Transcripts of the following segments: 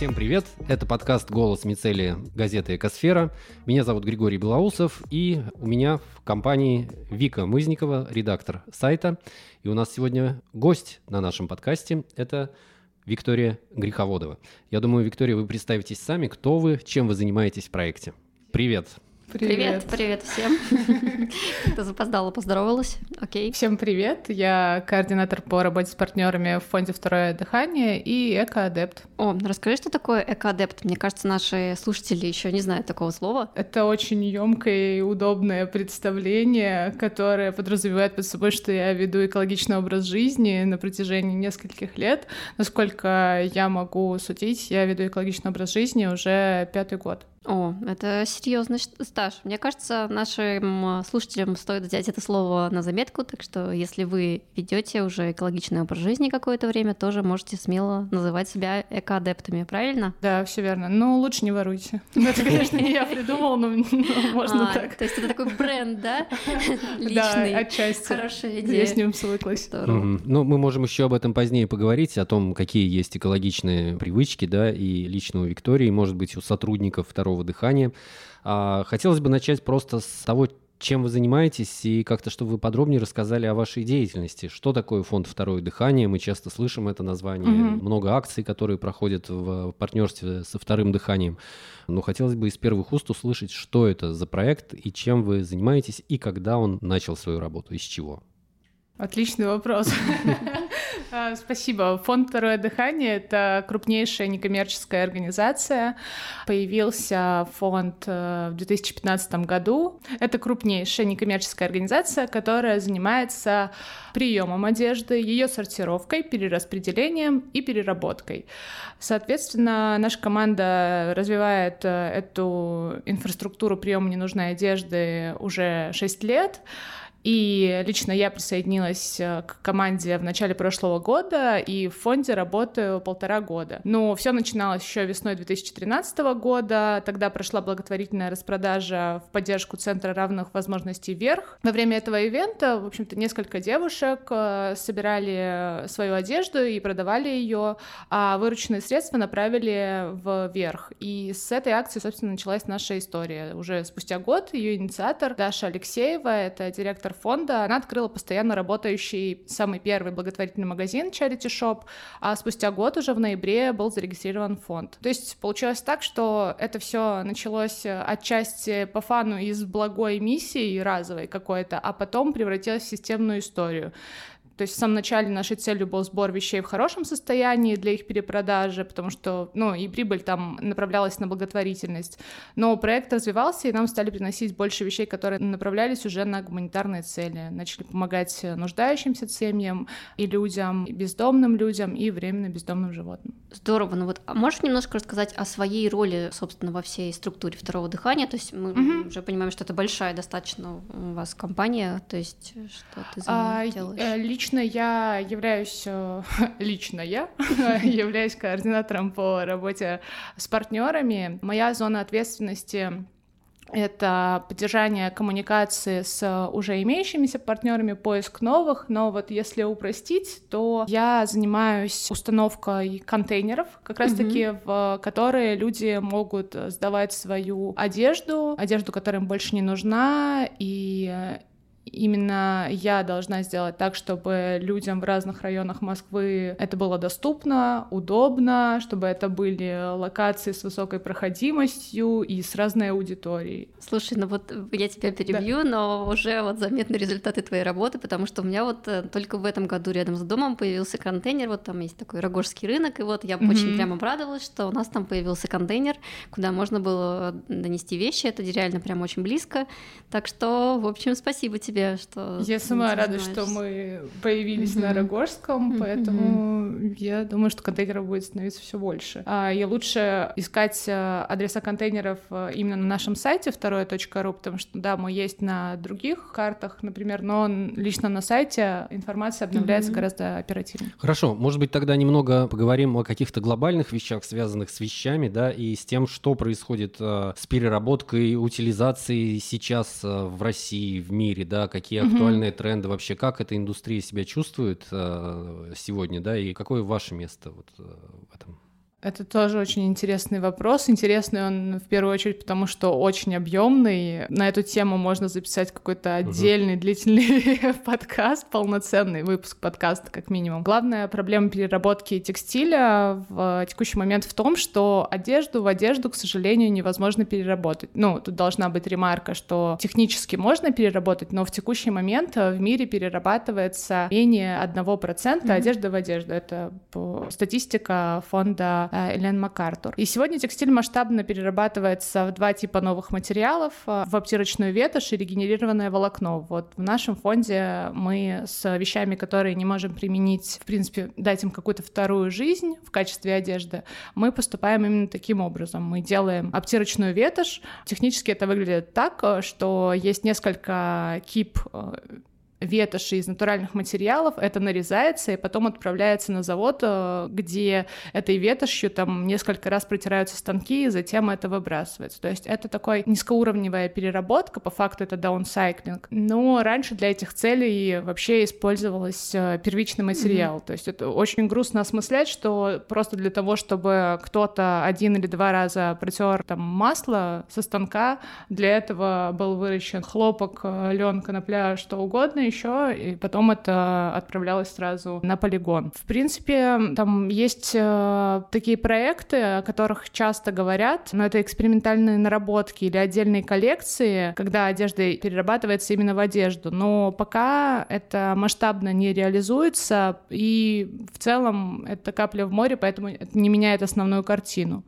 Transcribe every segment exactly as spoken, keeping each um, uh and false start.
Всем привет! Это подкаст «Голос Мицелия» газеты «Экосфера». Меня зовут Григорий Белоусов, и у меня в компании Вика Мызникова, редактор сайта. И у нас сегодня гость на нашем подкасте – это Виктория Греховодова. Я думаю, Виктория, вы представитесь сами, кто вы, чем вы занимаетесь в проекте. Привет! Привет. Привет, привет всем. Ты запоздала, поздоровалась. Окей. Всем привет. Я координатор по работе с партнерами в фонде «Второе дыхание» и экоадепт. О, расскажи, что такое экоадепт. Мне кажется, наши слушатели еще не знают такого слова. Это очень ёмкое и удобное представление, которое подразумевает под собой, что я веду экологичный образ жизни на протяжении нескольких лет. Насколько я могу судить, я веду экологичный образ жизни уже пятый год. О, это серьезный стаж. Мне кажется, нашим слушателям стоит взять это слово на заметку, так что если вы ведете уже экологичный образ жизни какое-то время, тоже можете смело называть себя экоадептами, правильно? Да, все верно. Ну, лучше не воруйте. Это, конечно, не я придумала, но можно так. То есть это такой бренд, да? Да, отчасти. Хорошая идея. Я с ним согласилась. Ну, мы можем еще об этом позднее поговорить, о том, какие есть экологичные привычки, да, и лично у Виктории, может быть, у сотрудников второго дыхания. Хотелось бы начать просто с того, чем вы занимаетесь, и как-то, чтобы вы подробнее рассказали о вашей деятельности. Что такое фонд «Второе дыхание»? Мы часто слышим это название. Mm-hmm. Много акций, которые проходят в партнерстве со «Вторым дыханием». Но хотелось бы из первых уст услышать, что это за проект, и чем вы занимаетесь, и когда он начал свою работу, из чего. Отличный вопрос. Спасибо. Фонд «Второе дыхание» — это крупнейшая некоммерческая организация. Появился фонд в две тысячи пятнадцатом году. Это крупнейшая некоммерческая организация, которая занимается приемом одежды, ее сортировкой, перераспределением и переработкой. Соответственно, наша команда развивает эту инфраструктуру приема ненужной одежды уже шесть лет. И лично я присоединилась к команде в начале прошлого года и в фонде работаю полтора года. Но все начиналось еще весной две тысячи тринадцатого года. Тогда прошла благотворительная распродажа в поддержку Центра равных возможностей «Верх». Во время этого ивента, в общем-то, несколько девушек собирали свою одежду и продавали ее, а вырученные средства направили в «Верх». И с этой акции, собственно, началась наша история. Уже спустя год ее инициатор Даша Алексеева, это директор фонда, она открыла постоянно работающий самый первый благотворительный магазин Charity Shop, а спустя год уже в ноябре был зарегистрирован фонд. То есть получилось так, что это все началось отчасти по фану из благой миссии разовой какой-то, а потом превратилось в системную историю. То есть в самом начале нашей целью был сбор вещей в хорошем состоянии для их перепродажи, потому что, ну, и прибыль там направлялась на благотворительность. Но проект развивался, и нам стали приносить больше вещей, которые направлялись уже на гуманитарные цели. Начали помогать нуждающимся семьям и людям, и бездомным людям, и временно бездомным животным. Здорово. Ну вот, а можешь немножко рассказать о своей роли, собственно, во всей структуре «Второго дыхания»? То есть мы mm-hmm. уже понимаем, что это большая достаточно у вас компания, то есть что ты за нее делаешь? А, лично Лично я являюсь, лично я являюсь координатором по работе с партнерами. Моя зона ответственности — это поддержание коммуникации с уже имеющимися партнерами, поиск новых. Но вот если упростить, то я занимаюсь установкой контейнеров, как раз-таки mm-hmm. в которые люди могут сдавать свою одежду, одежду, которая им больше не нужна, и именно я должна сделать так, чтобы людям в разных районах Москвы это было доступно, удобно, чтобы это были локации с высокой проходимостью и с разной аудиторией. Слушай, ну вот я тебя перебью, да. но уже вот заметны результаты твоей работы, потому что у меня вот только в этом году рядом с домом появился контейнер, вот там есть такой Рогожский рынок, и вот я mm-hmm. очень прям обрадовалась, что у нас там появился контейнер, куда можно было донести вещи, это реально прям очень близко, так что, в общем, спасибо тебе. Что я сама рада, что мы появились mm-hmm. на Рогожском, mm-hmm. поэтому mm-hmm. я думаю, что контейнеров будет становиться все больше. А, и лучше искать адреса контейнеров именно на нашем сайте второе точка ру, потому что, да, мы есть на других картах, например, но лично на сайте информация обновляется mm-hmm. гораздо оперативнее. Хорошо, может быть, тогда немного поговорим о каких-то глобальных вещах, связанных с вещами, да, и с тем, что происходит с переработкой, утилизацией сейчас в России, в мире, да, какие актуальные mm-hmm. тренды вообще, как эта индустрия себя чувствует э, сегодня, да, и какое ваше место вот э, в этом? Это тоже очень интересный вопрос. Интересный он в первую очередь, потому что очень объемный. На эту тему можно записать какой-то отдельный угу. длительный подкаст, полноценный выпуск подкаста, как минимум. Главная проблема переработки текстиля в текущий момент в том, что одежду в одежду, к сожалению, невозможно переработать. Ну, тут должна быть ремарка, что технически можно переработать, но в текущий момент в мире перерабатывается менее одного процента угу. одежды в одежду. Это статистика фонда Элен Маккартур. И сегодня текстиль масштабно перерабатывается в два типа новых материалов: в обтирочную ветошь и регенерированное волокно. Вот в нашем фонде мы с вещами, которые не можем применить, в принципе, дать им какую-то вторую жизнь в качестве одежды, мы поступаем именно таким образом. Мы делаем обтирочную ветошь. Технически это выглядит так, что есть несколько кип ветоши из натуральных материалов, это нарезается и потом отправляется на завод, где этой ветошью там несколько раз протираются станки, и затем это выбрасывается. То есть это такой низкоуровневая переработка, по факту это даунсайклинг, но раньше для этих целей вообще использовался первичный материал. Mm-hmm. То есть это очень грустно осмыслять, что просто для того, чтобы кто-то один или два раза протер там масло со станка, для этого был выращен хлопок, лен, конопля, что угодно, еще, и потом это отправлялось сразу на полигон. В принципе, там есть э, такие проекты, о которых часто говорят, но это экспериментальные наработки или отдельные коллекции, когда одежда перерабатывается именно в одежду, но пока это масштабно не реализуется, и в целом это капля в море, поэтому это не меняет основную картину.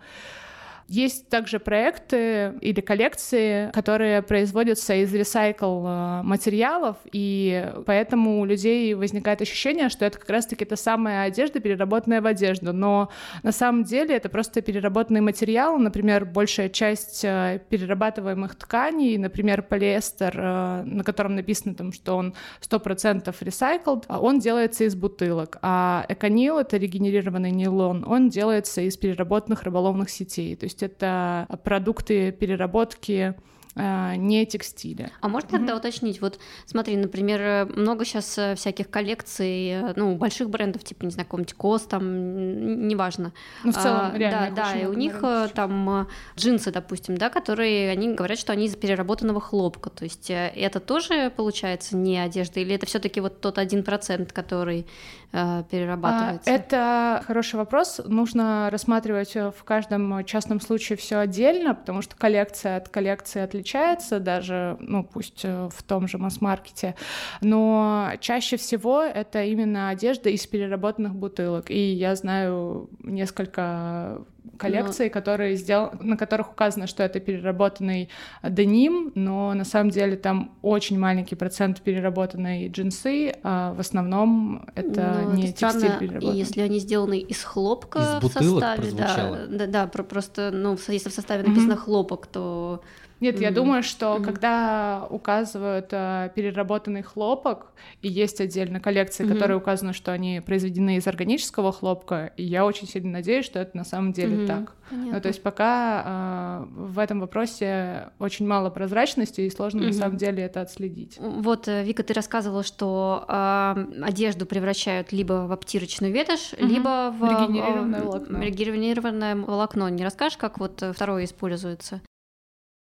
Есть также проекты или коллекции, которые производятся из ресайкл материалов, и поэтому у людей возникает ощущение, что это как раз-таки та самая одежда, переработанная в одежду. Но на самом деле это просто переработанные материалы. Например, большая часть перерабатываемых тканей, например, полиэстер, на котором написано, там, что он сто процентов recycled, он делается из бутылок. А эконил — это регенерированный нейлон, он делается из переработанных рыболовных сетей. То есть это продукты переработки э, не текстиля. А можно mm-hmm. тогда уточнить? Вот смотри, например, много сейчас всяких коллекций, ну, больших брендов, типа, не знаю, какого-нибудь Кос, там, неважно. Ну, в целом, а, реально. Да, да, и у них рынке. Там джинсы, допустим, да, которые, они говорят, что они из переработанного хлопка. То есть это тоже, получается, не одежда? Или это все-таки вот тот один процент, который перерабатывается? Это хороший вопрос. Нужно рассматривать в каждом частном случае все отдельно, потому что коллекция от коллекции отличается, даже, ну, пусть в том же масс-маркете. Но чаще всего это именно одежда из переработанных бутылок. И я знаю несколько коллекций, но... которые сдел... на которых указано, что это переработанный деним, но на самом деле там очень маленький процент переработанной джинсы, а в основном это но не это текстиль странно, переработанный. Если они сделаны из хлопка из в составе, да, да, да, просто, ну, если в составе написано mm-hmm. хлопок, то... Нет, mm-hmm. я думаю, что mm-hmm. когда указывают э, переработанный хлопок, и есть отдельно коллекции, mm-hmm. которые указаны, что они произведены из органического хлопка, и я очень сильно надеюсь, что это на самом деле mm-hmm. так. Ну, то есть пока э, в этом вопросе очень мало прозрачности, и сложно mm-hmm. на самом деле это отследить. Вот, Вика, ты рассказывала, что э, одежду превращают либо в обтирочную ветошь, mm-hmm. либо в регенерированное волокно. регенерированное волокно. Не расскажешь, как вот второе используется?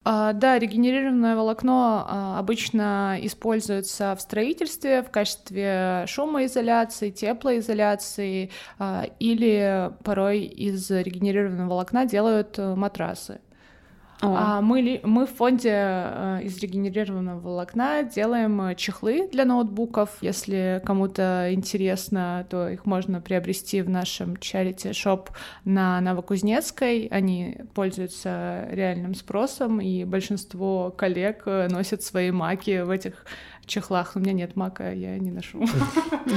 Uh, да, регенерированное волокно uh, обычно используется в строительстве в качестве шумоизоляции, теплоизоляции, uh, или порой из регенерированного волокна делают uh, матрасы. Oh. А мы, мы в фонде из регенерированного волокна делаем чехлы для ноутбуков. Если кому-то интересно, то их можно приобрести в нашем чарити-шоп на Новокузнецкой. Они пользуются реальным спросом, и большинство коллег носят свои маки в этих чехлах. У меня нет мака, я не ношу.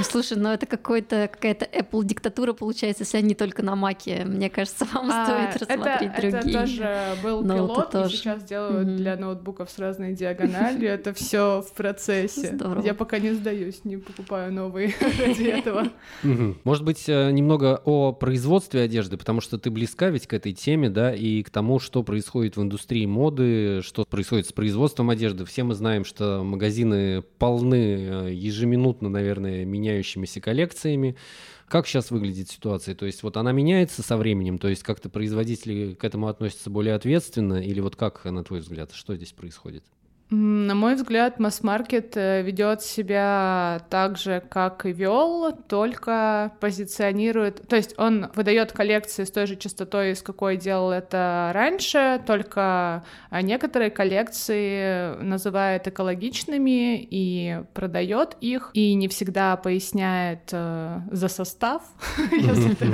Слушай, ну это какой-то, какая-то Apple диктатура получается, если они только на маке. Мне кажется, вам а, стоит рассмотреть это, другие. Это тоже был но пилот, это тоже. И сейчас делают mm-hmm. для ноутбуков с разной диагональю. Это все в процессе. Здорово. Я пока не сдаюсь, не покупаю новые ради этого. Может быть, немного о производстве одежды, потому что ты близка ведь к этой теме, да, и к тому, что происходит в индустрии моды, что происходит с производством одежды. Все мы знаем, что магазины полны ежеминутно, наверное, меняющимися коллекциями. Как сейчас выглядит ситуация? То есть вот она меняется со временем? То есть как-то производители к этому относятся более ответственно? Или вот как, на твой взгляд, что здесь происходит? На мой взгляд, масс-маркет ведет себя так же, как и вел, только позиционирует... То есть он выдает коллекции с той же частотой, с какой делал это раньше, только некоторые коллекции называет экологичными и продает их, и не всегда поясняет за состав, если так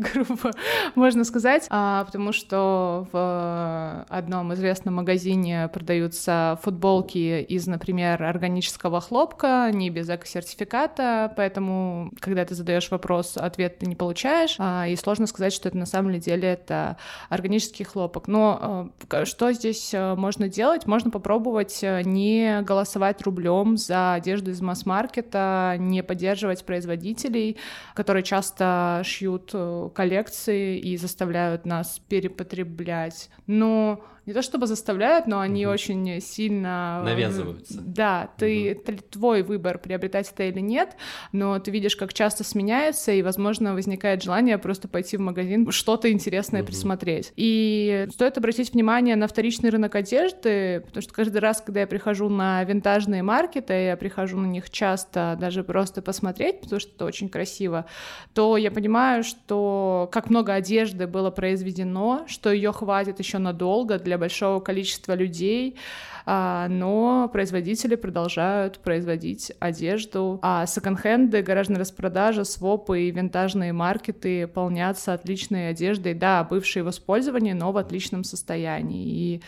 грубо можно сказать, потому что в одном известном магазине продаются футболки из, например, органического хлопка, не без эко-сертификата, поэтому, когда ты задаешь вопрос, ответ ты не получаешь, и сложно сказать, что это на самом деле это органический хлопок. Но что здесь можно делать? Можно попробовать не голосовать рублем за одежду из масс-маркета, не поддерживать производителей, которые часто шьют коллекции и заставляют нас перепотреблять. Но не то чтобы заставляют, но они угу. очень сильно... навязываются. Да, ты, угу. твой выбор, приобретать это или нет, но ты видишь, как часто сменяется, и, возможно, возникает желание просто пойти в магазин, что-то интересное угу. присмотреть. И стоит обратить внимание на вторичный рынок одежды, потому что каждый раз, когда я прихожу на винтажные маркеты, я прихожу на них часто даже просто посмотреть, потому что это очень красиво, то я понимаю, что как много одежды было произведено, что ее хватит еще надолго для для большого количества людей, но производители продолжают производить одежду. А секонд-хенды, гаражные распродажи, свопы и винтажные маркеты полнятся отличной одеждой, да, бывшей в использовании, но в отличном состоянии. И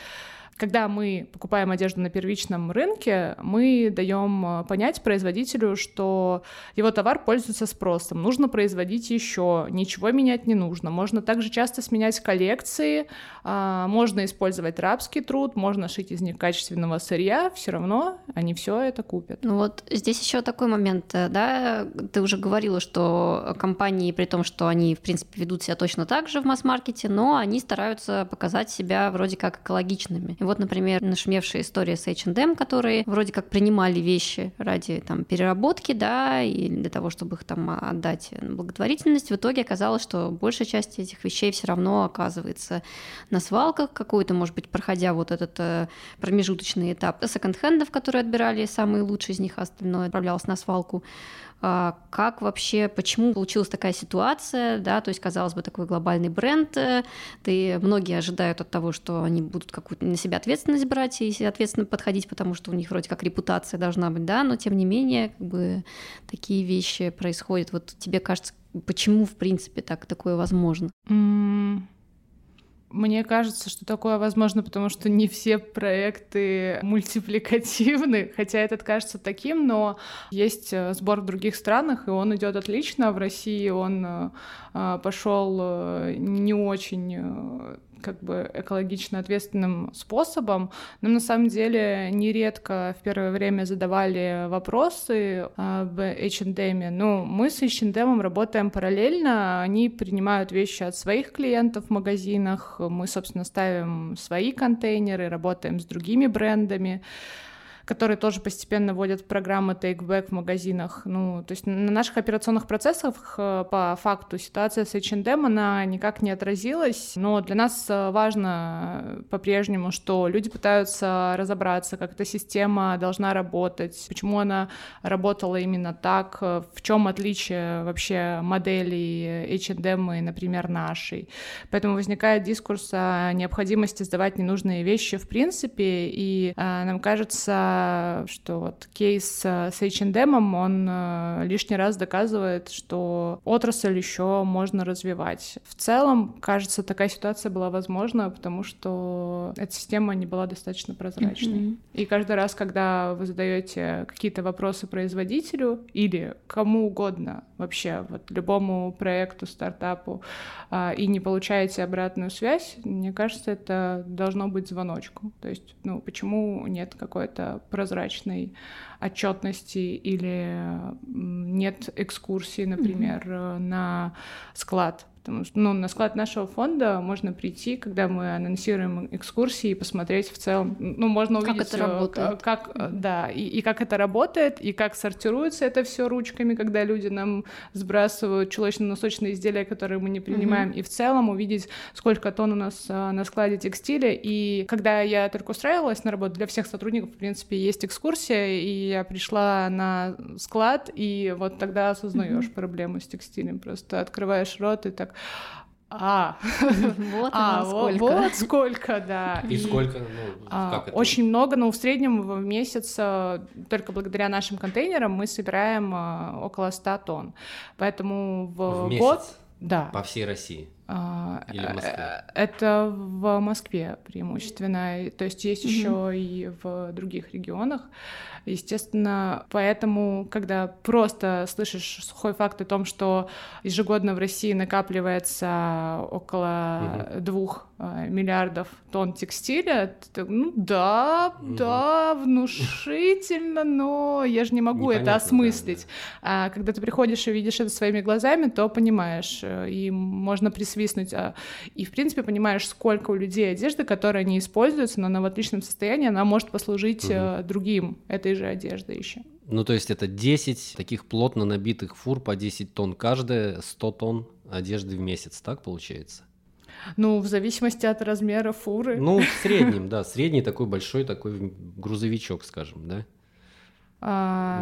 когда мы покупаем одежду на первичном рынке, мы даем понять производителю, что его товар пользуется спросом, нужно производить еще, ничего менять не нужно. Можно также часто сменять коллекции, можно использовать рабский труд, можно шить из них качественного сырья, все равно они все это купят. Ну вот здесь еще такой момент, да, ты уже говорила, что компании, при том, что они, в принципе, ведут себя точно так же в масс-маркете, но они стараются показать себя вроде как экологичными. Вот, например, нашумевшая история с эйч энд эм, которые вроде как принимали вещи ради там, переработки, да, и для того, чтобы их там отдать на благотворительность. В итоге оказалось, что большая часть этих вещей все равно оказывается на свалках, какой-то, может быть, проходя вот этот промежуточный этап секонд-хендов, которые отбирали самые лучшие из них, остальное отправлялось на свалку. Как вообще, почему получилась такая ситуация, да, то есть, казалось бы, такой глобальный бренд, ты, многие ожидают от того, что они будут какую-то на себя ответственность брать и ответственно подходить, потому что у них вроде как репутация должна быть, да, но тем не менее, как бы, такие вещи происходят. Вот тебе кажется, почему, в принципе, так, такое возможно? Mm. Мне кажется, что такое возможно, потому что не все проекты мультипликативны, хотя этот кажется таким, но есть сбор в других странах, и он идет отлично. В России он пошел не очень... как бы экологично ответственным способом. Нам на самом деле нередко в первое время задавали вопросы об эйч энд эм. Ну, мы с эйч энд эм работаем параллельно, они принимают вещи от своих клиентов в магазинах, мы, собственно, ставим свои контейнеры, работаем с другими брендами, которые тоже постепенно вводят программы take-back в магазинах. Ну, то есть на наших операционных процессах по факту ситуация с эйч энд эм, она никак не отразилась, но для нас важно по-прежнему, что люди пытаются разобраться, как эта система должна работать, почему она работала именно так, в чем отличие вообще моделей эйч энд эм и, например, нашей. Поэтому возникает дискурс о необходимости сдавать ненужные вещи в принципе, и э, нам кажется, что вот кейс с эйч энд эм, он лишний раз доказывает, что отрасль еще можно развивать. В целом, кажется, такая ситуация была возможна, потому что эта система не была достаточно прозрачной. Mm-hmm. И каждый раз, когда вы задаете какие-то вопросы производителю или кому угодно вообще, вот любому проекту, стартапу, и не получаете обратную связь, мне кажется, это должно быть звоночком. То есть, ну, почему нет какой-то прозрачной отчетности или нет экскурсии, например, mm-hmm. на склад. Потому что ну, на склад нашего фонда можно прийти, когда мы анонсируем экскурсии, и посмотреть в целом. Ну, можно увидеть, как это работает, как, mm-hmm. да, и, и как это работает, и как сортируется это все ручками, когда люди нам сбрасывают чулочно-носочные изделия, которые мы не принимаем, mm-hmm. и в целом увидеть, сколько тонн у нас а, на складе текстиля. И когда я только устраивалась на работу, для всех сотрудников, в принципе, есть экскурсия, и я пришла на склад, и вот тогда осознаешь mm-hmm. проблему с текстилем. Просто открываешь рот и так... А, вот, а сколько. вот сколько, да. И, и сколько, ну, а, как это? Очень много, но ну, в среднем в месяц, только благодаря нашим контейнерам, мы собираем около сто тонн. Поэтому в, в месяц? год... Да. По всей России? А, Или в Москве? Это в Москве преимущественно, то есть есть mm-hmm. еще и в других регионах. Естественно, поэтому, когда просто слышишь сухой факт о том, что ежегодно в России накапливается около mm-hmm. двух миллиардов тонн текстиля, ты, ну да, mm-hmm. да, внушительно, но я же не могу Непонятно, это осмыслить. Да, да. А когда ты приходишь и видишь это своими глазами, то понимаешь, и можно присвистнуть. И, в принципе, понимаешь, сколько у людей одежды, которая не используется, но она в отличном состоянии, она может послужить mm-hmm. другим этой же одежды еще. Ну, то есть это десять таких плотно набитых фур по десять тонн каждая, сто тонн одежды в месяц, так получается? Ну, в зависимости от размера фуры. Ну, в среднем, да, средний такой большой такой грузовичок, скажем, да?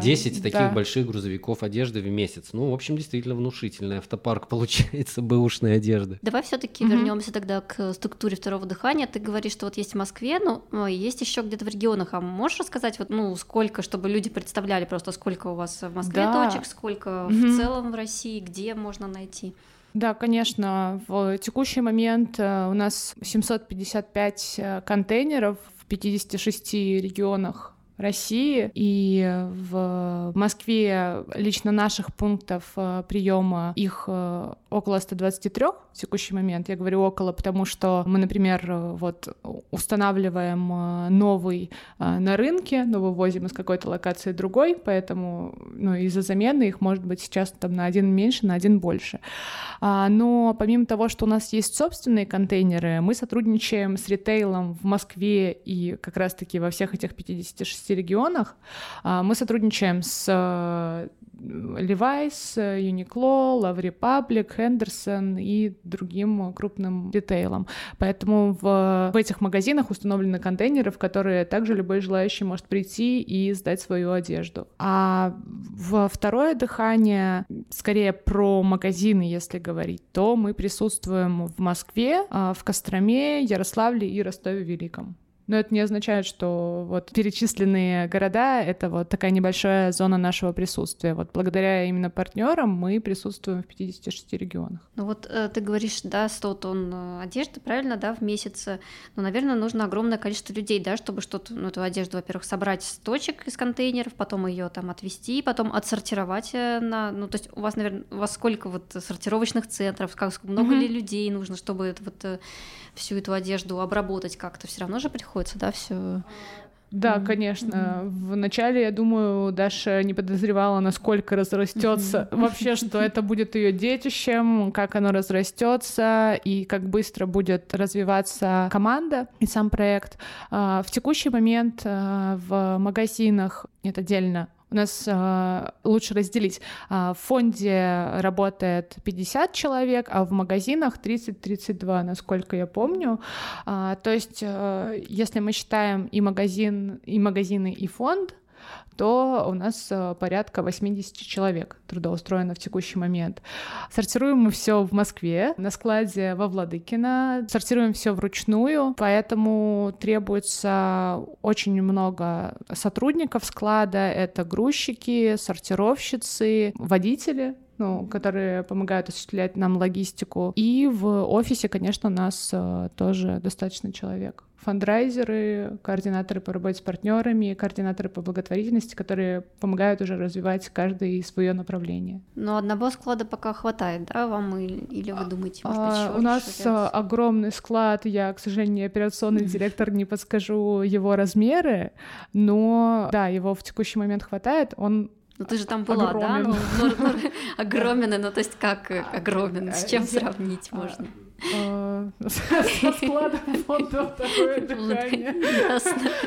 десять а, таких да. больших грузовиков одежды в месяц. Ну, в общем, действительно внушительный автопарк получается бэушной одежды. Давай все-таки mm-hmm. вернемся тогда к структуре второго дыхания. Ты говоришь, что вот есть в Москве, но есть еще где-то в регионах. А можешь рассказать, вот, ну, сколько, чтобы люди представляли просто, сколько у вас в Москве да. точек, сколько mm-hmm. в целом в России, где можно найти? Да, конечно. В текущий момент у нас семьсот пятьдесят пять контейнеров в пятидесяти шести регионах России, и в Москве лично наших пунктов приема их около ста двадцати трёх в текущий момент. Я говорю около, потому что мы, например, вот устанавливаем новый на рынке, но вывозим из какой-то локации другой, поэтому ну, из-за замены их может быть сейчас там на один меньше, на один больше. Но помимо того, что у нас есть собственные контейнеры, мы сотрудничаем с ритейлом в Москве и как раз-таки во всех этих пятидесяти шести регионах. Мы сотрудничаем с Levi's, Uniqlo, Love Republic, Henderson и другим крупным ритейлом. Поэтому в, в этих магазинах установлены контейнеры, в которые также любой желающий может прийти и сдать свою одежду. А во второе дыхание, скорее про магазины, если говорить, то мы присутствуем в Москве, в Костроме, Ярославле и Ростове-Великом. Но это не означает, что вот перечисленные города — это вот такая небольшая зона нашего присутствия. Вот благодаря именно партнерам мы присутствуем в пятидесяти шести регионах. Ну вот э, ты говоришь, да, сто тонн одежды, правильно, да, в месяц. Но, наверное, нужно огромное количество людей, да, чтобы что-то, ну, эту одежду, во-первых, собрать с точек из контейнеров, потом ее там отвезти, потом отсортировать на... Ну, то есть у вас, наверное, у вас сколько вот сортировочных центров, как, много mm-hmm. ли людей нужно, чтобы это вот... всю эту одежду обработать как-то, все равно же приходится, да, все. Да, mm-hmm. конечно. Mm-hmm. Вначале, я думаю, Даша не подозревала, насколько разрастется mm-hmm. вообще, что это будет ее детищем, как оно разрастется и как быстро будет развиваться команда и сам проект. В текущий момент в магазинах нет отдельно. У нас э, лучше разделить. В фонде работает пятьдесят человек, а в магазинах тридцать-тридцать два, насколько я помню. А, то есть, э, если мы считаем и магазин, и магазины, и фонд, то у нас порядка восемьдесят человек трудоустроено в текущий момент. Сортируем мы все в Москве, на складе во Владыкино, сортируем все вручную, поэтому требуется очень много сотрудников склада, это грузчики, сортировщицы, водители, ну, которые помогают осуществлять нам логистику, и в офисе, конечно, у нас тоже достаточно человек. Фандрайзеры, координаторы по работе с партнерами, координаторы по благотворительности, которые помогают уже развивать каждое свое направление. Но одного склада пока хватает, да, вам или вы думаете, может быть, еще? У нас огромный склад, я, к сожалению, операционный директор, не подскажу его размеры, но да, его в текущий момент хватает, он Ну ты же там была, огромен. Да? Ну, ну, ну, огроменный, ну то есть как огромен, с чем сравнить можно? Со складом фондов такое дыхание.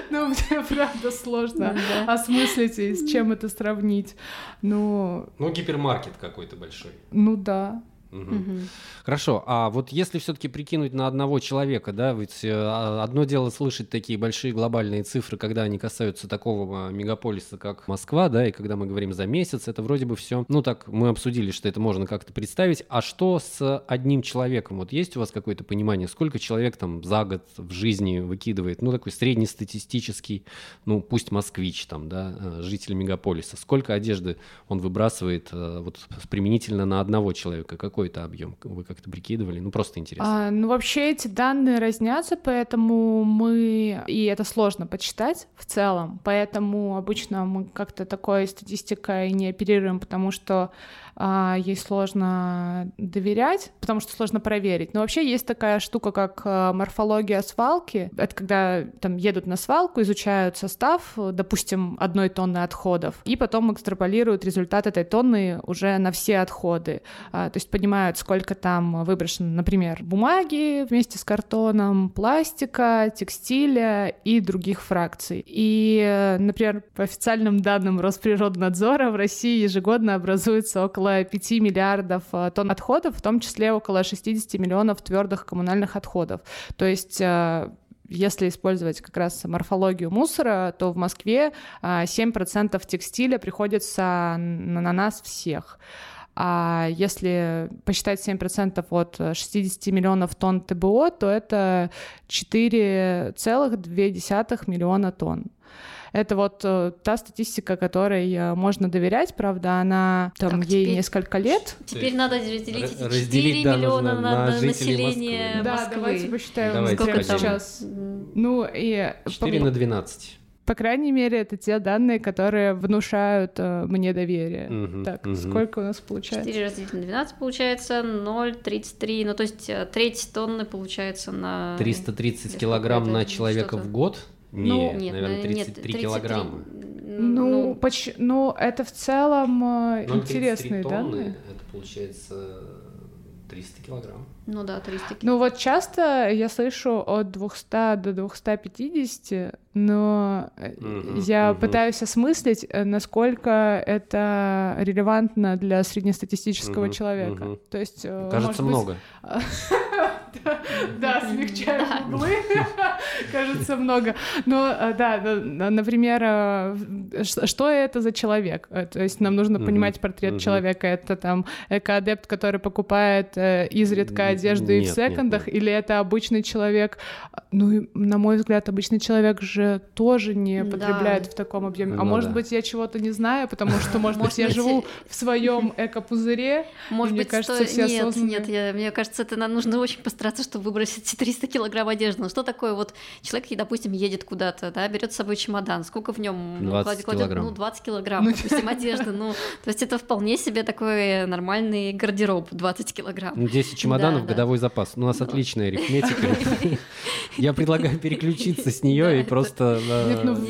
Ну, мне правда сложно осмыслить и с чем это сравнить. Ну, гипермаркет какой-то большой. Ну да. Угу. Угу. Хорошо, а вот если все-таки прикинуть на одного человека, да, ведь одно дело слышать такие большие глобальные цифры, когда они касаются такого мегаполиса, как Москва, да, и когда мы говорим за месяц, это вроде бы все, ну так, мы обсудили, что это можно как-то представить, а что с одним человеком, вот есть у вас какое-то понимание, сколько человек там за год в жизни выкидывает, ну такой среднестатистический, ну пусть москвич там, да, житель мегаполиса, сколько одежды он выбрасывает вот применительно на одного человека, какой это объем? Вы как-то прикидывали? Ну, просто интересно. А, ну, вообще эти данные разнятся, поэтому мы... И это сложно подсчитать в целом, поэтому обычно мы как-то такой статистикой не оперируем, потому что а, ей сложно доверять, потому что сложно проверить. Но вообще есть такая штука, как морфология свалки. Это когда там едут на свалку, изучают состав, допустим, одной тонны отходов, и потом экстраполируют результат этой тонны уже на все отходы. А, то есть поднимают понимают, сколько там выброшено, например, бумаги вместе с картоном, пластика, текстиля и других фракций. И, например, по официальным данным Росприроднадзора в России ежегодно образуется около пять миллиардов тонн отходов, в том числе около шестьдесят миллионов твердых коммунальных отходов. То есть... Если использовать как раз морфологию мусора, то в Москве семь процентов текстиля приходится на нас всех. А если посчитать семь процентов от шестьдесят миллионов тонн ТБО, то это четыре целых две десятых миллиона тонн. Это вот та статистика, которой можно доверять, правда, она там так, ей теперь, несколько лет. Теперь надо разделить эти четыре миллиона на, на население Москвы. Да, Москвы. Давайте посчитаем, давайте сколько там сейчас. Ну, и четыре на двенадцать. По крайней мере, это те данные, которые внушают э, мне доверие. Угу, так, угу. Сколько у нас получается? четыре разделить на двенадцать получается ноль целых тридцать три сотых. Ну, то есть треть тонны получается на... триста тридцать килограмм на человека в год? Ну, нет, нет, наверное, тридцать три килограмма. Ну, ну, поч... ну, это в целом э, интересные данные. Это получается... триста килограмм. Ну да, триста килограмм. Ну вот часто я слышу от двухсот до двухсот пятидесяти, но uh-huh, я uh-huh. пытаюсь осмыслить, насколько это релевантно для среднестатистического uh-huh, человека. Uh-huh. То есть, кажется, много. Да, смягчаем углы. Кажется, много. Но да, например, что это за человек? То есть нам нужно понимать портрет человека. Это там экоадепт, который покупает изредка одежду и в секондах, или это обычный человек? Ну, на мой взгляд, обычный человек же тоже не потребляет в таком объеме. А может быть, я чего-то не знаю, потому что, может быть, я живу в своем эко-пузыре. Может быть, нет, нет, мне кажется, это нам нужно очень постараться, чтобы выбросить триста килограмм одежды. Ну что такое вот человек, допустим, едет куда-то, да, берет с собой чемодан, сколько в нем? Ну, двадцать килограмм. Кладет, ну, двадцать килограмм, ну, допустим, одежды. Ну, то есть это вполне себе такой нормальный гардероб, двадцать килограмм. десять чемоданов, да, годовой, да, запас. У нас, ну, отличная арифметика. Я предлагаю переключиться с нее и просто,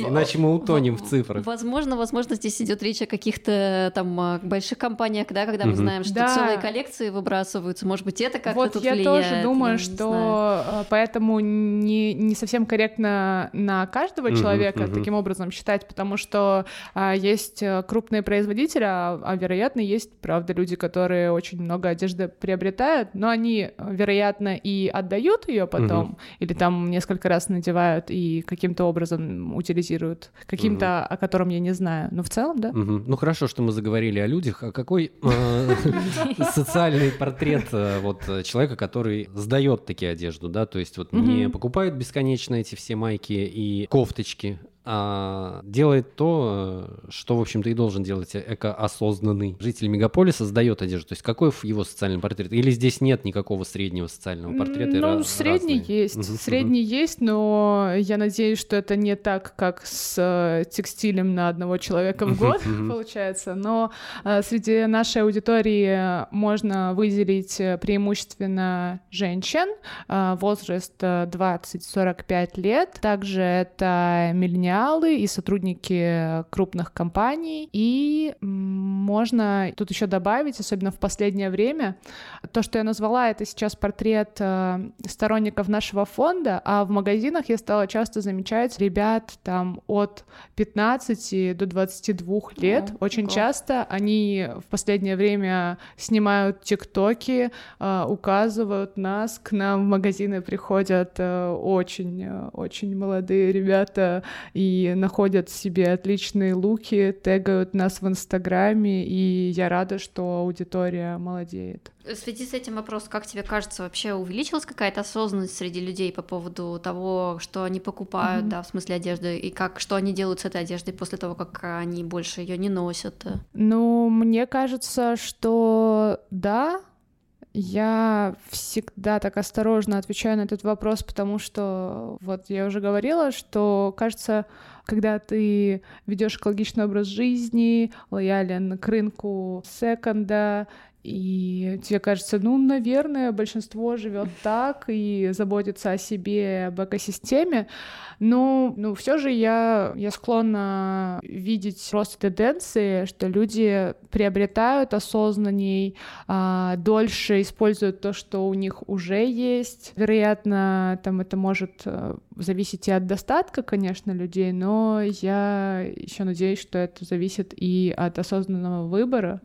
иначе мы утонем в цифрах. Возможно, возможно, здесь идет речь о каких-то там больших компаниях, да, когда мы знаем, что целые коллекции выбрасываются. Может быть, это как-то тут влияет. Я тоже думаю, что знаю. Поэтому не, не совсем корректно на каждого uh-huh, человека uh-huh. таким образом считать, потому что а, есть крупные производители, а, а вероятно есть, правда, люди, которые очень много одежды приобретают, но они, вероятно, и отдают ее потом, uh-huh. или там несколько раз надевают и каким-то образом утилизируют, каким-то, uh-huh. о котором я не знаю. Но в целом, да. Uh-huh. Ну хорошо, что мы заговорили о людях. А какой социальный портрет человека, который сдает таки одежду, да, то есть вот mm-hmm. не покупает бесконечно эти все майки и кофточки, а делает то, что, в общем-то, и должен делать экоосознанный житель мегаполиса, сдает одежду. То есть какой его социальный портрет? Или здесь нет никакого среднего социального портрета? Ну, раз, средний разные. Есть, uh-huh. средний есть, но я надеюсь, что это не так, как с текстилем на одного человека в год, uh-huh. получается, но среди нашей аудитории можно выделить преимущественно женщин, возраст двадцать-сорок пять лет, также это миллениалы, филиалы, и сотрудники крупных компаний. И можно тут еще добавить, особенно в последнее время, то, что я назвала, это сейчас портрет сторонников нашего фонда, а в магазинах я стала часто замечать ребят там от пятнадцати до двадцати двух лет. О, очень ого. Часто они в последнее время снимают тиктоки, указывают нас, к нам в магазины приходят очень-очень молодые ребята и находят себе отличные луки, тегают нас в Инстаграме, и я рада, что аудитория молодеет. В связи с этим вопрос, как тебе кажется, вообще увеличилась какая-то осознанность среди людей по поводу того, что они покупают, mm-hmm. да, в смысле одежды, и как, что они делают с этой одеждой после того, как они больше ее не носят? Ну, мне кажется, что да, я всегда так осторожно отвечаю на этот вопрос, потому что, вот я уже говорила, что, кажется, когда ты ведешь экологичный образ жизни, лоялен к рынку секонда, и тебе кажется, ну, наверное, большинство живет так и заботится о себе, об экосистеме, но ну, все же я, я склонна видеть рост тенденции, что люди приобретают осознанней, а, дольше используют то, что у них уже есть. Вероятно, там это может зависеть и от достатка, конечно, людей, но я еще надеюсь, что это зависит и от осознанного выбора.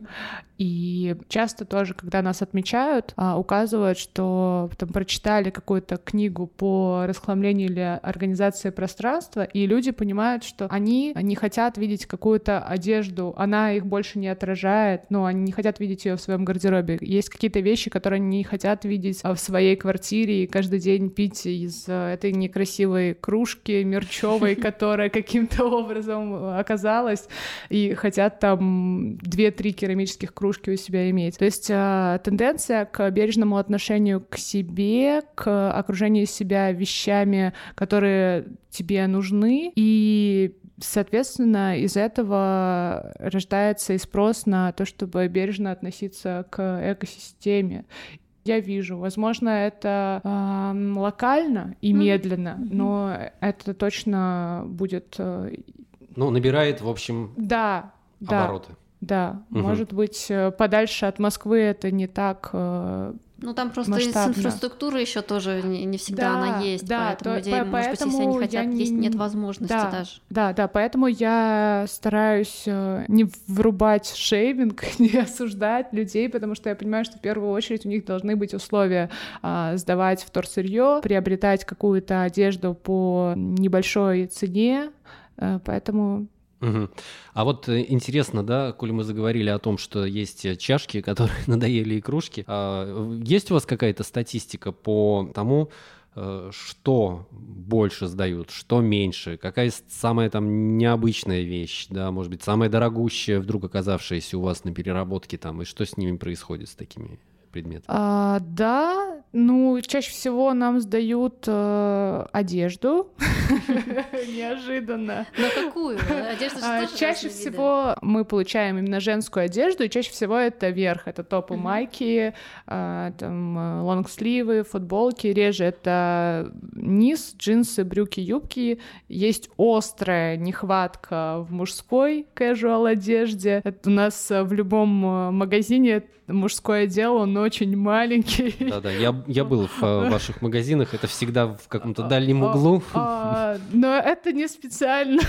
И часто тоже, когда нас отмечают, указывают, что там прочитали какую-то книгу по расхламлению или организации пространства, и люди понимают, что они не хотят видеть какую-то одежду, она их больше не отражает, но они не хотят видеть ее в своем гардеробе. Есть какие-то вещи, которые они не хотят видеть в своей квартире и каждый день пить из этой некрасивой кружки мерчевой, которая каким-то образом оказалась, и хотят там две-три керамических кружки у себя иметь. То есть э, тенденция к бережному отношению к себе, к окружению себя вещами, которые тебе нужны, и, соответственно, из этого рождается и спрос на то, чтобы бережно относиться к экосистеме. Я вижу, возможно, это э, локально и медленно, mm-hmm. но это точно будет... Э, ну, набирает, в общем, да, обороты. Да. Да, угу. Может быть, подальше от Москвы это не так масштабно. Ну, там просто масштабно. Из инфраструктуры еще тоже не, не всегда да, она есть, да, поэтому то, людей, по- может поэтому быть, если они хотят, не... есть нет возможности да, даже. Да, да, поэтому я стараюсь не врубать шейминг, не осуждать людей, потому что я понимаю, что в первую очередь у них должны быть условия а, сдавать вторсырье, приобретать какую-то одежду по небольшой цене, а, поэтому... Угу. А вот интересно, да, коли мы заговорили о том, что есть чашки, которые надоели, и кружки, есть у вас какая-то статистика по тому, что больше сдают, что меньше, какая самая там необычная вещь, да, может быть, самая дорогущая, вдруг оказавшаяся у вас на переработке там, и что с ними происходит, с такими предметами? А, да, ну, чаще всего нам сдают э, одежду. Неожиданно. На какую? Чаще всего мы получаем именно женскую одежду, и чаще всего это верх. Это топы, майки, лонгсливы, футболки. Реже это низ, джинсы, брюки, юбки. Есть острая нехватка в мужской casual одежде. У нас в любом магазине мужское дело, он очень маленький. Да-да, я Я был в ваших магазинах, это всегда в каком-то дальнем углу. А, а, но это не специально.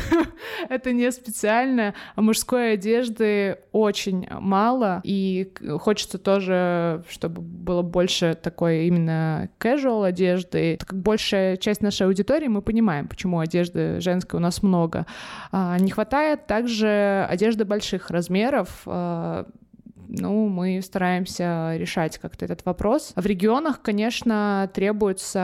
Это не специально. Мужской одежды очень мало, и хочется тоже, чтобы было больше такой именно casual одежды. Так как большая часть нашей аудитории, мы понимаем, почему одежды женской у нас много. А, не хватает также одежды больших размеров. а, Ну, мы стараемся решать как-то этот вопрос. В регионах, конечно, требуется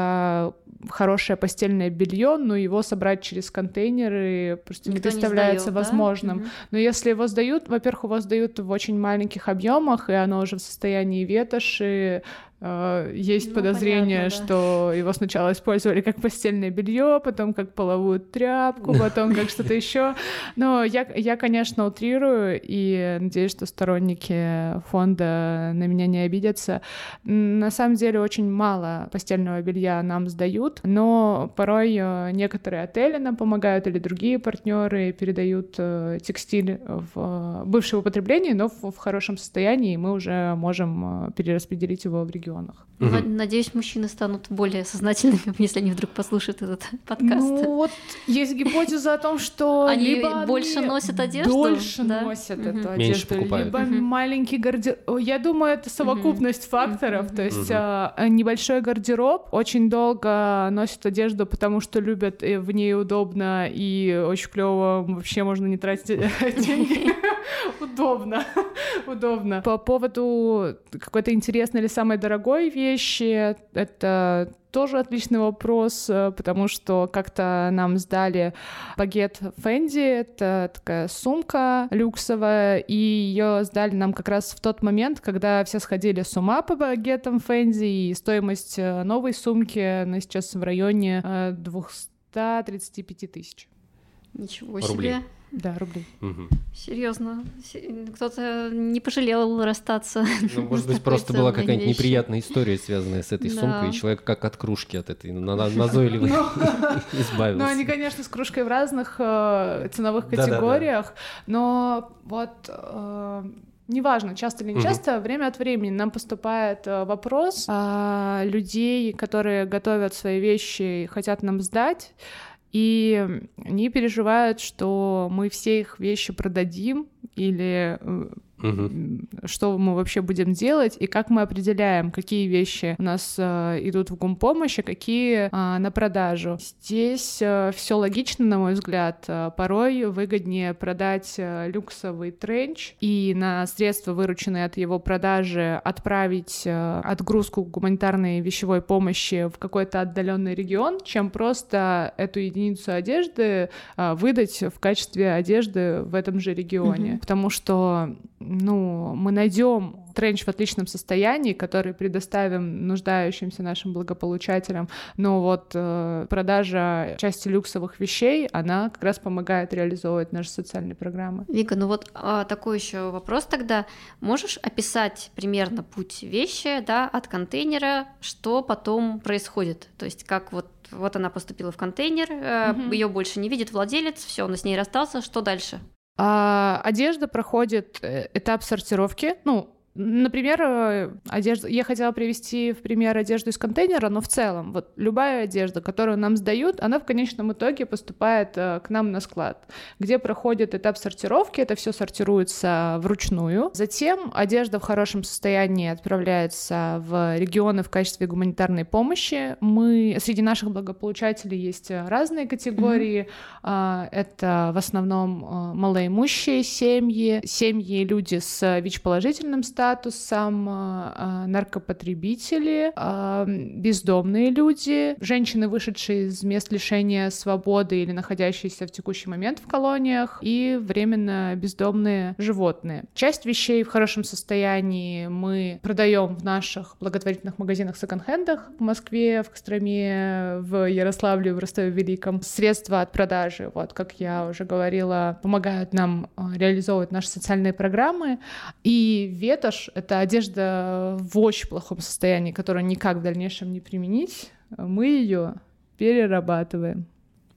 хорошее постельное белье, но его собрать через контейнеры просто никто не представляется не сдаёт, возможным. Да? Mm-hmm. Но если его сдают, во-первых, его сдают в очень маленьких объемах, и оно уже в состоянии ветоши, Uh, есть ну, подозрение, понятно, да. что его сначала использовали как постельное белье, потом как половую тряпку, потом как что-то еще. Но я, я, конечно, утрирую и надеюсь, что сторонники фонда на меня не обидятся. На самом деле очень мало постельного белья нам сдают, но порой некоторые отели нам помогают или другие партнеры передают текстиль в бывшем употреблении, но в, в хорошем состоянии, и мы уже можем перераспределить его в регион. Mm-hmm. Надеюсь, мужчины станут более сознательными, если они вдруг послушают этот подкаст. Ну вот есть гипотеза о том, что они либо больше они носят одежду, больше да? носят mm-hmm. эту меньше одежду, покупают. Либо mm-hmm. маленький гардероб. Я думаю, это совокупность mm-hmm. факторов. Mm-hmm. То есть mm-hmm. небольшой гардероб, очень долго носят одежду, потому что любят, и в ней удобно и очень клево. Вообще можно не тратить деньги. Удобно, удобно. По поводу какой-то интересной или самой дорогой вещи, это тоже отличный вопрос, потому что как-то нам сдали багет Фенди, это такая сумка люксовая, и ее сдали нам как раз в тот момент, когда все сходили с ума по багетам Фенди, и стоимость новой сумки, она сейчас в районе двести тридцать пять тысяч. Ничего себе. Рублей. Да, рублей. Угу. Серьезно, кто-то не пожалел расстаться. Ну, может быть, просто была какая-нибудь вещи. неприятная история, связанная с этой да. сумкой, и человек как от кружки от этой назойливой избавился. Ну, они, конечно, с кружкой в разных ценовых категориях, но вот... Неважно, часто или не часто, mm-hmm. время от времени нам поступает вопрос а, людей, которые готовят свои вещи и хотят нам сдать, и они переживают, что мы все их вещи продадим, или mm-hmm. что мы вообще будем делать, и как мы определяем, какие вещи у нас а, идут в гумпомощь, а какие а, на продажу. Здесь а, все логично, на мой взгляд. А, порой выгоднее продать а, люксовый тренч и на средства, вырученные от его продажи, отправить а, отгрузку гуманитарной вещевой помощи в какой-то отдаленный регион, чем просто эту единицу одежды а, выдать в качестве одежды в этом же регионе. Mm-hmm. Потому что ну, мы найдем тренч в отличном состоянии, который предоставим нуждающимся нашим благополучателям, но вот э, продажа части люксовых вещей, она как раз помогает реализовывать наши социальные программы. Вика, ну вот а, такой еще вопрос тогда. Можешь описать примерно путь вещи, да, от контейнера, что потом происходит? То есть как вот вот она поступила в контейнер, mm-hmm. ее больше не видит владелец, все, он с ней расстался, что дальше? А одежда проходит этап сортировки. Ну, например, одежда. Я хотела привести в пример одежду из контейнера, но в целом вот любая одежда, которую нам сдают, она в конечном итоге поступает к нам на склад, где проходит этап сортировки. Это все сортируется вручную. Затем одежда в хорошем состоянии отправляется в регионы в качестве гуманитарной помощи. Мы среди наших благополучателей есть разные категории. Mm-hmm. Это в основном малоимущие семьи, семьи люди с ВИЧ-положительным статусом, статусом, наркопотребители, бездомные люди, женщины, вышедшие из мест лишения свободы или находящиеся в текущий момент в колониях, и временно бездомные животные. Часть вещей в хорошем состоянии мы продаем в наших благотворительных магазинах секонд-хендах в Москве, в Костроме, в Ярославле, в Ростове-Великом. Средства от продажи, вот, как я уже говорила, помогают нам реализовывать наши социальные программы. И ветошь это одежда в очень плохом состоянии, которую никак в дальнейшем не применить, мы ее перерабатываем.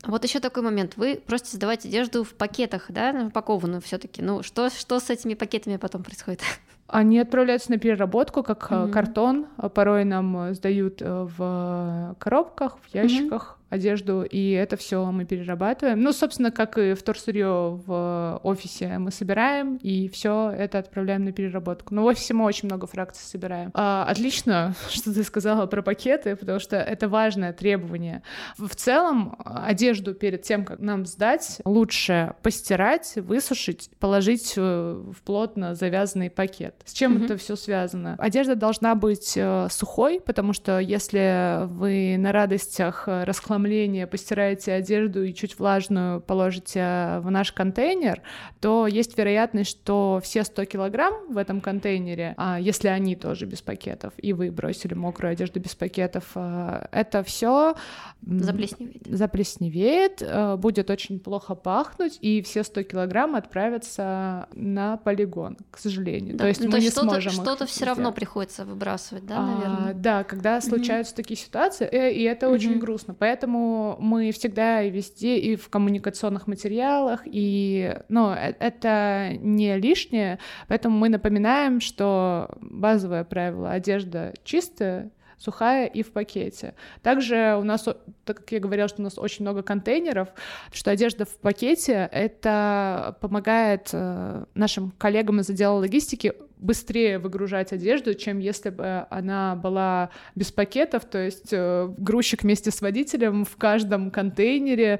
Вот еще такой момент. Вы просите сдавать одежду в пакетах, да, упакованную все-таки. Ну, что, что с этими пакетами потом происходит? Они отправляются на переработку, как mm-hmm. картон. Порой нам сдают в коробках, в ящиках mm-hmm. одежду, и это все мы перерабатываем. Ну, собственно, как и вторсырье в офисе мы собираем, и все это отправляем на переработку. Но в офисе мы очень много фракций собираем. А, отлично, что ты сказала про пакеты, потому что это важное требование. В целом, одежду перед тем, как нам сдать, лучше постирать, высушить, положить в плотно завязанный пакет. С чем mm-hmm. это все связано? Одежда должна быть сухой, потому что если вы на радостях расхламляете хламления постираете одежду и чуть влажную положите в наш контейнер, то есть вероятность, что все сто килограмм в этом контейнере, если они тоже без пакетов, и вы бросили мокрую одежду без пакетов, это все заплесневеет. заплесневеет, будет очень плохо пахнуть, и все сто килограмм отправятся на полигон, к сожалению. Да, то есть ну, мы то не что-то, сможем что-то все сделать. Равно приходится выбрасывать, да, наверное? А, да, когда случаются mm-hmm. такие ситуации, и это mm-hmm. очень грустно. Поэтому мы всегда и везде, и в коммуникационных материалах, и ну, это не лишнее, поэтому мы напоминаем, что базовое правило — одежда чистая, сухая и в пакете. Также у нас, так как я говорила, что у нас очень много контейнеров, что одежда в пакете, это помогает нашим коллегам из отдела логистики быстрее выгружать одежду, чем если бы она была без пакетов, то есть грузчик вместе с водителем в каждом контейнере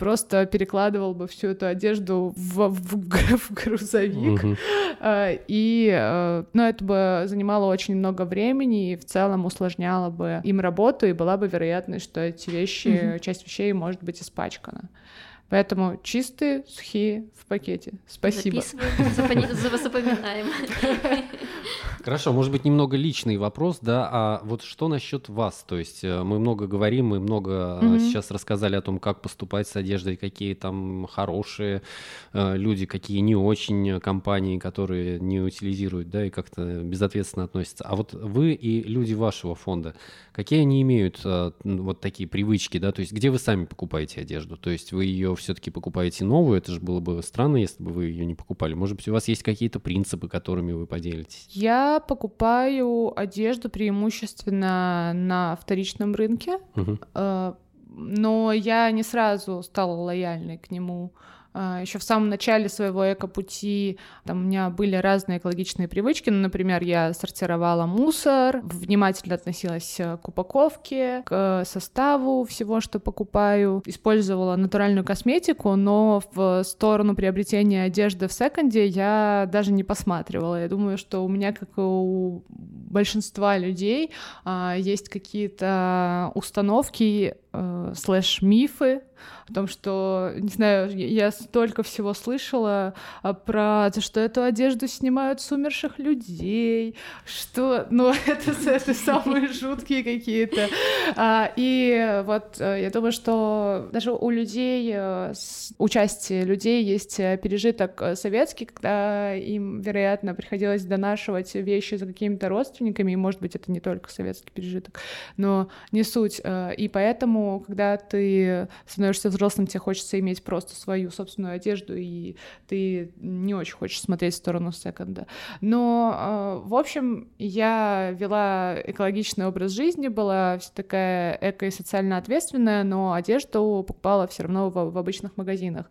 просто перекладывал бы всю эту одежду в, в, в грузовик, угу. и ну, это бы занимало очень много времени и в целом усложняло бы им работу, и была бы вероятность, что эти вещи, угу. часть вещей может быть испачкана. Поэтому чистые, сухие, в пакете. Спасибо. Записываем, запоминаем. Хорошо, может быть, немного личный вопрос, да, а вот что насчет вас? То есть мы много говорим, мы много mm-hmm. сейчас рассказали о том, как поступать с одеждой, какие там хорошие люди, какие не очень компании, которые не утилизируют, да, и как-то безответственно относятся. А вот вы и люди вашего фонда, какие они имеют вот такие привычки, да, то есть где вы сами покупаете одежду? То есть вы ее все-таки покупаете новую, это же было бы странно, если бы вы ее не покупали. Может быть, у вас есть какие-то принципы, которыми вы поделитесь? Я покупаю одежду преимущественно на вторичном рынке, uh-huh. но я не сразу стала лояльной к нему. Еще в самом начале своего эко-пути там, у меня были разные экологичные привычки. Ну, например, я сортировала мусор, внимательно относилась к упаковке, к составу всего, что покупаю. Использовала натуральную косметику, но в сторону приобретения одежды в секонде я даже не посматривала. Я думаю, что у меня, как и у большинства людей, есть какие-то установки, слэш-мифы о том, что, не знаю, я столько всего слышала про то, что эту одежду снимают с умерших людей, что, ну, это, это самые жуткие какие-то. И вот я думаю, что даже у людей, у части людей есть пережиток советский, когда им, вероятно, приходилось донашивать вещи за какими-то родственниками, и, может быть, это не только советский пережиток, но не суть. И поэтому когда ты становишься взрослым, тебе хочется иметь просто свою собственную одежду, и ты не очень хочешь смотреть в сторону секонда. Но, в общем, я вела экологичный образ жизни, была вся такая эко и социально ответственная, но одежду покупала все равно в, в обычных магазинах.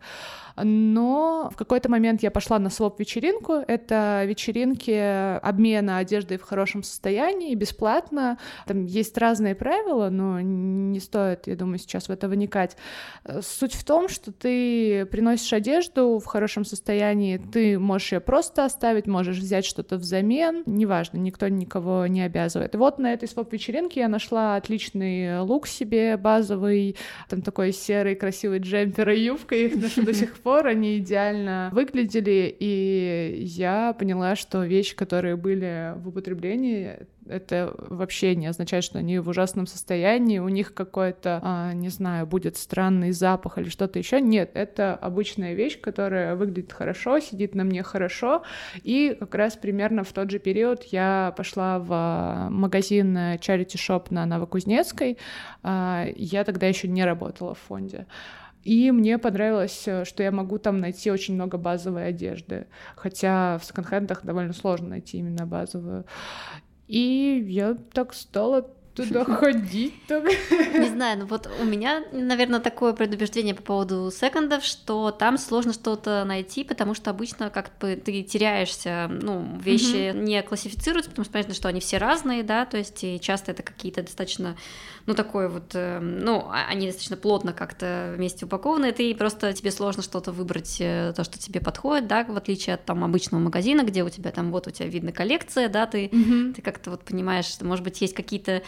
Но в какой-то момент я пошла на своп-вечеринку. Это вечеринки обмена одеждой в хорошем состоянии, бесплатно. Там есть разные правила, но не стоит, я думаю, сейчас в это вникать. Суть в том, что ты приносишь одежду в хорошем состоянии, ты можешь ее просто оставить, можешь взять что-то взамен, неважно, никто никого не обязывает. И вот на этой своп-вечеринке я нашла отличный лук себе, базовый, там такой серый красивый джемпер и юбка, их ношу до сих пор, они идеально выглядели, и я поняла, что вещи, которые были в употреблении, это вообще не означает, что они в ужасном состоянии, у них какой-то, а, не знаю, будет странный запах или что-то еще. Нет, это обычная вещь, которая выглядит хорошо, сидит на мне хорошо. И как раз примерно в тот же период я пошла в магазин Charity Shop на Новокузнецкой. А, я тогда еще не работала в фонде. И мне понравилось, что я могу там найти очень много базовой одежды. Хотя в секонд-хендах довольно сложно найти именно базовую. И я так стала туда ходить. Не знаю, ну вот у меня, наверное, такое предубеждение по поводу секондов, что там сложно что-то найти, потому что обычно как бы ты теряешься, ну, вещи mm-hmm. не классифицируются, потому что понятно, что они все разные, да, то есть и часто это какие-то достаточно, ну, такое вот, ну, они достаточно плотно как-то вместе упакованы, ты просто, тебе сложно что-то выбрать, то, что тебе подходит, да, в отличие от там обычного магазина, где у тебя там, вот у тебя видна коллекция, да, ты, mm-hmm. ты как-то вот понимаешь, может быть, есть какие-то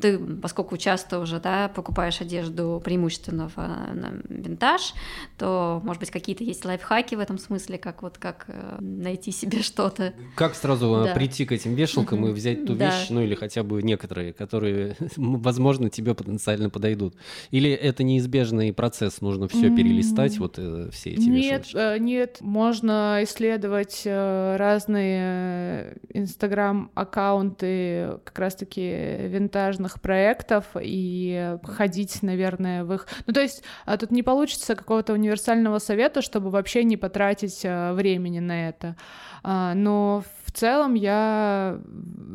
ты, поскольку часто уже, да, покупаешь одежду преимущественно в, на винтаж, то, может быть, какие-то есть лайфхаки в этом смысле, как вот как найти себе что-то. Как сразу да. прийти к этим вешалкам и взять ту да. вещь, ну или хотя бы некоторые, которые, возможно, тебе потенциально подойдут? Или это неизбежный процесс, нужно все перелистать, вот все эти нет, вешалочки? Нет, можно исследовать разные инстаграм-аккаунты как раз-таки винтажных проектов и ходить, наверное, в их... Ну, то есть тут не получится какого-то универсального совета, чтобы вообще не потратить времени на это. Но в целом я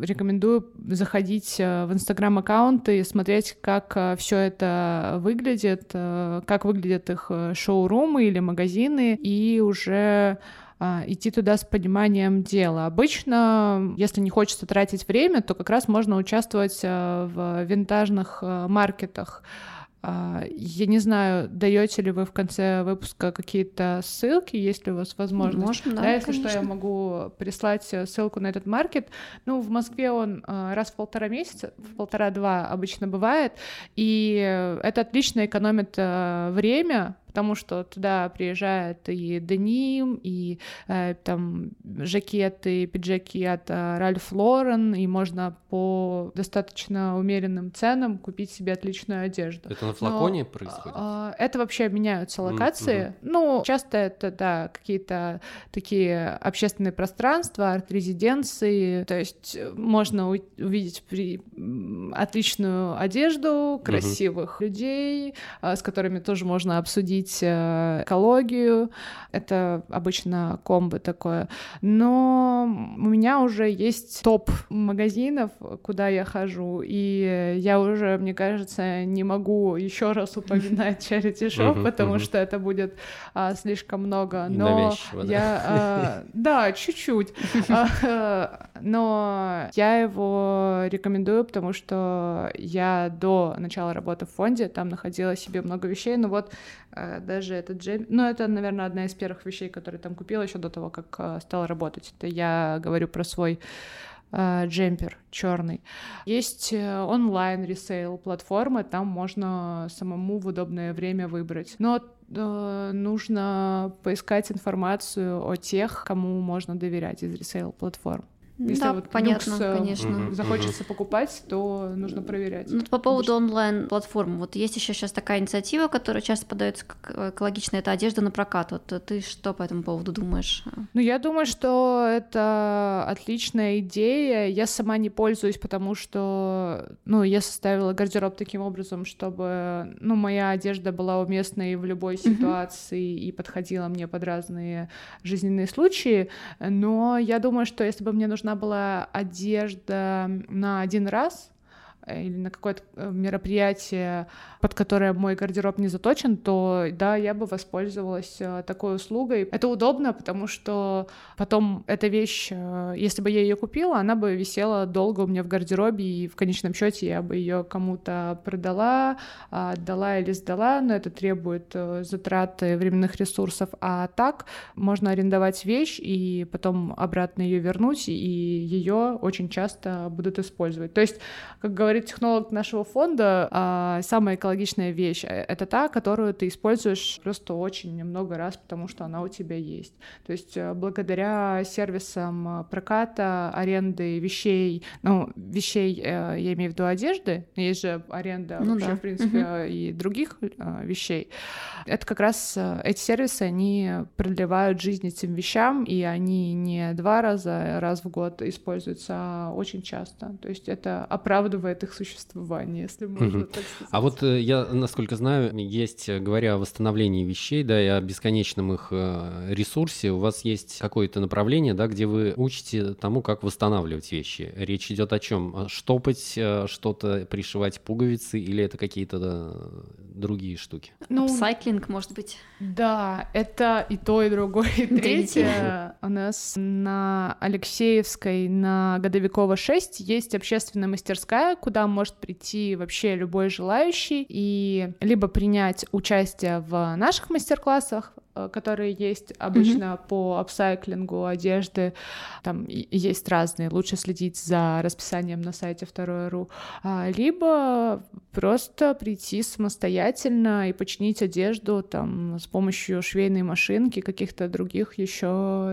рекомендую заходить в инстаграм-аккаунты и смотреть, как все это выглядит, как выглядят их шоурумы или магазины, и уже идти туда с пониманием дела. Обычно, если не хочется тратить время, то как раз можно участвовать в винтажных маркетах. Я не знаю, даете ли вы в конце выпуска какие-то ссылки, есть ли у вас возможность? Можем, да, да, если конечно. Что, я могу прислать ссылку на этот маркет. Ну, в Москве он раз в полтора месяца, в полтора-два обычно бывает, и это отлично экономит время, потому что туда приезжает и деним, и э, там жакеты, пиджаки от Ральф Лорен, и можно по достаточно умеренным ценам купить себе отличную одежду. Это на флаконе Но, происходит? Э, это вообще меняются локации. Mm-hmm. Ну, часто это, да, какие-то такие общественные пространства, арт-резиденции, то есть можно у- увидеть при... отличную одежду, красивых mm-hmm. людей, э, с которыми тоже можно обсудить экологию. Это обычно комбо такое. Но у меня уже есть топ магазинов, куда я хожу, и я уже, мне кажется, не могу еще раз упоминать чарити-шоп, потому что это будет слишком много. Но я... Да, чуть-чуть. Но я его рекомендую, потому что я до начала работы в фонде там находила себе много вещей, но вот даже этот джемпер, ну это, наверное, одна из первых вещей, которые там купила еще до того, как стала работать. Это я говорю про свой э, джемпер черный. Есть онлайн ресейл платформы, там можно самому в удобное время выбрать. Но э, нужно поискать информацию о тех, кому можно доверять из ресейл платформ. Если да, вот понятно, люкс, конечно. Захочется покупать, то нужно проверять. Ну, по поводу онлайн-платформ. Вот есть еще сейчас такая инициатива, которая часто подается как экологичная, это одежда на прокат. Вот ты что по этому поводу думаешь? Ну, я думаю, что это отличная идея. Я сама не пользуюсь, потому что, ну, я составила гардероб таким образом, чтобы, ну, моя одежда была уместной в любой ситуации и подходила мне под разные жизненные случаи. Но я думаю, что если бы мне нужна была одежда на один раз или на какое-то мероприятие, под которое мой гардероб не заточен, то, да, я бы воспользовалась такой услугой. Это удобно, потому что потом эта вещь, если бы я ее купила, она бы висела долго у меня в гардеробе, и в конечном счете я бы ее кому-то продала, отдала или сдала, но это требует затраты временных ресурсов. А так можно арендовать вещь и потом обратно ее вернуть, и ее очень часто будут использовать. То есть, как говорится, говорит технолог нашего фонда, самая экологичная вещь — это та, которую ты используешь просто очень много раз, потому что она у тебя есть. То есть благодаря сервисам проката, аренды вещей, ну, вещей, я имею в виду одежды, есть же аренда ну вообще, да. в принципе, угу. и других вещей. Это как раз эти сервисы, они продлевают жизнь этим вещам, и они не два раза, раз в год используются, а очень часто. То есть это оправдывает их существование, если можно так сказать. А вот я, насколько знаю, есть, говоря о восстановлении вещей, да, и о бесконечном их ресурсе, у вас есть какое-то направление, да, где вы учите тому, как восстанавливать вещи. Речь идет о чем? Штопать что-то, пришивать пуговицы, или это какие-то да, другие штуки? Ну, апсайклинг, может быть? Да, это и то, и другое, и третье. У нас на Алексеевской, на Годовикова шесть есть общественная мастерская, куда может прийти вообще любой желающий и либо принять участие в наших мастер-классах, которые есть обычно mm-hmm. по апсайклингу одежды, там есть разные, лучше следить за расписанием на сайте второе точка ру, либо просто прийти самостоятельно и починить одежду там с помощью швейной машинки, каких-то других еще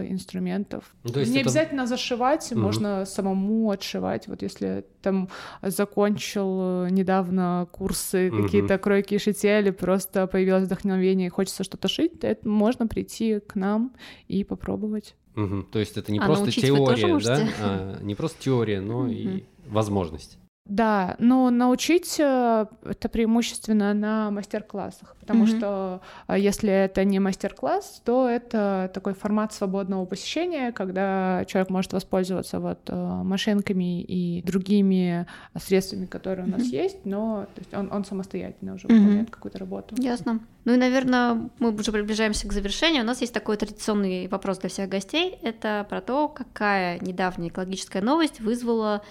инструментов. То есть не это... обязательно зашивать, mm-hmm. можно самому отшивать, вот если там закончил недавно курсы, mm-hmm. какие-то кройки и шитья, или просто появилось вдохновение и хочется что-то шить, то это можно прийти к нам и попробовать. Угу. То есть это не а просто теория, да? А, не просто теория, но угу. и возможность. Да, но научить это преимущественно на мастер-классах, потому mm-hmm. что если это не мастер-класс, то это такой формат свободного посещения, когда человек может воспользоваться вот машинками и другими средствами, которые у нас mm-hmm. есть, но то есть он, он самостоятельно уже выполняет mm-hmm. какую-то работу. Ясно. Ну и, наверное, мы уже приближаемся к завершению. У нас есть такой традиционный вопрос для всех гостей. Это про то, какая недавняя экологическая новость вызвала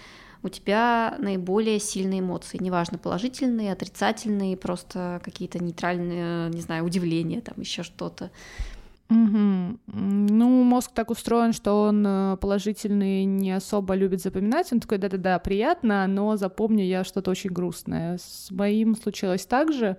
у тебя наиболее сильные эмоции, неважно, положительные, отрицательные, просто какие-то нейтральные, не знаю, удивления, там еще что-то. Угу. Ну, мозг так устроен, что он положительный не особо любит запоминать. Он такой, да-да-да, приятно, но запомню я что-то очень грустное. С моим случилось так же.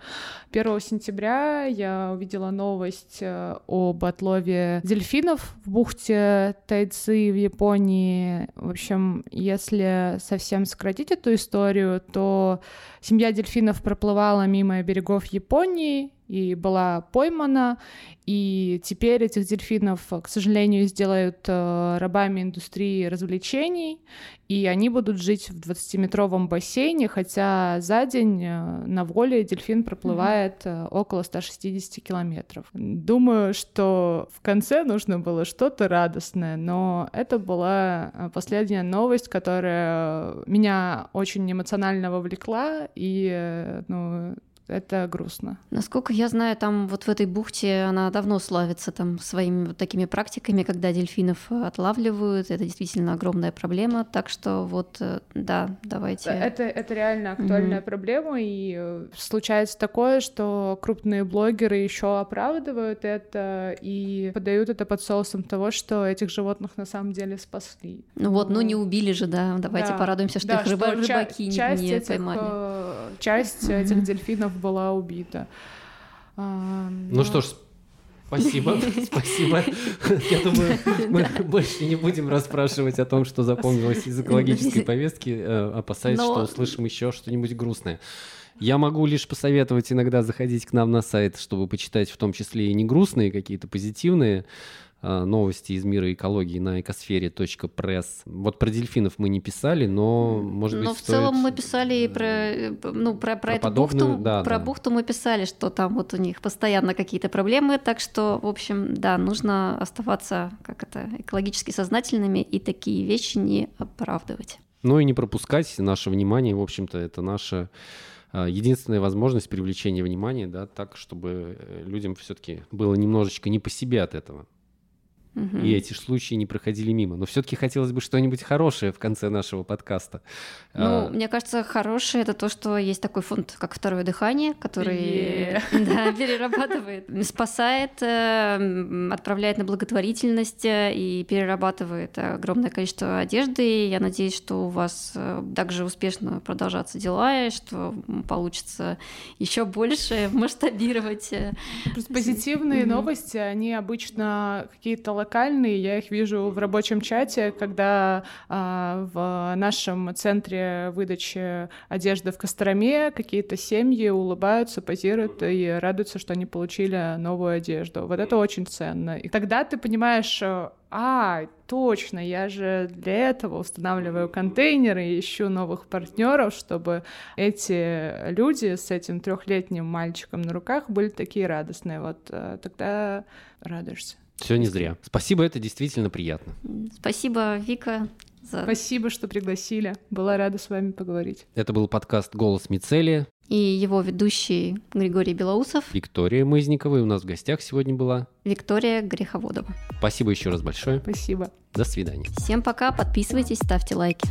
первого сентября я увидела новость об отлове дельфинов в бухте Тайцзи в Японии. В общем, если совсем сократить эту историю, то семья дельфинов проплывала мимо берегов Японии и была поймана, и теперь этих дельфинов, к сожалению, сделают рабами индустрии развлечений, и они будут жить в двадцатиметровом бассейне, хотя за день на воле дельфин проплывает mm-hmm. около ста шестидесяти километров. Думаю, что в конце нужно было что-то радостное, но это была последняя новость, которая меня очень эмоционально вовлекла, и, ну, это грустно. Насколько я знаю, там вот в этой бухте она давно славится там своими вот такими практиками, когда дельфинов отлавливают. Это действительно огромная проблема. Так что вот, да, давайте... Это, это реально актуальная mm-hmm. проблема, и случается такое, что крупные блогеры еще оправдывают это и подают это под соусом того, что этих животных на самом деле спасли. Ну вот, ну не убили же, да. Давайте да. порадуемся, что да, их рыба... что рыбаки ча- не, не этих, поймали. Часть mm-hmm. этих дельфинов была убита. А, ну но... что ж, спасибо, спасибо. Я думаю, мы больше не будем расспрашивать о том, что запомнилось из экологической повестки, опасаясь, что услышим еще что-нибудь грустное. Я могу лишь посоветовать иногда заходить к нам на сайт, чтобы почитать в том числе и не грустные, какие-то позитивные новости из мира экологии на экосфере точка пресс. Вот про дельфинов мы не писали, но, может но быть, в стоит... целом мы писали и про, ну, про, про, про эту подобную... бухту. Да, про да. бухту мы писали, что там вот у них постоянно какие-то проблемы, так что, в общем, да, нужно оставаться, как это, экологически сознательными и такие вещи не оправдывать. Ну и не пропускать наше внимание, в общем-то, это наша единственная возможность привлечения внимания, да, так, чтобы людям все-таки было немножечко не по себе от этого. И эти случаи не проходили мимо. Но все-таки хотелось бы что-нибудь хорошее в конце нашего подкаста. Ну, а... мне кажется, хорошее — это то, что есть такой фонд, как «Второе дыхание», который перерабатывает, спасает, отправляет на благотворительность и перерабатывает огромное количество одежды. Я надеюсь, что у вас также успешно продолжатся дела, и что получится еще больше масштабировать. Позитивные новости, они обычно какие-то локальные, локальные, я их вижу в рабочем чате, когда а, в нашем центре выдачи одежды в Костроме какие-то семьи улыбаются, позируют и радуются, что они получили новую одежду. Вот это очень ценно. И тогда ты понимаешь, а, точно, я же для этого устанавливаю контейнеры и ищу новых партнеров, чтобы эти люди с этим трехлетним мальчиком на руках были такие радостные. Вот а, тогда радуешься. Все не зря. Спасибо, это действительно приятно. Спасибо, Вика. За... Спасибо, что пригласили. Была рада с вами поговорить. Это был подкаст «Голос Мицелия». И его ведущий Григорий Белоусов. Виктория Мызникова. И у нас в гостях сегодня была... Виктория Греховодова. Спасибо еще раз большое. Спасибо. До свидания. Всем пока. Подписывайтесь, ставьте лайки.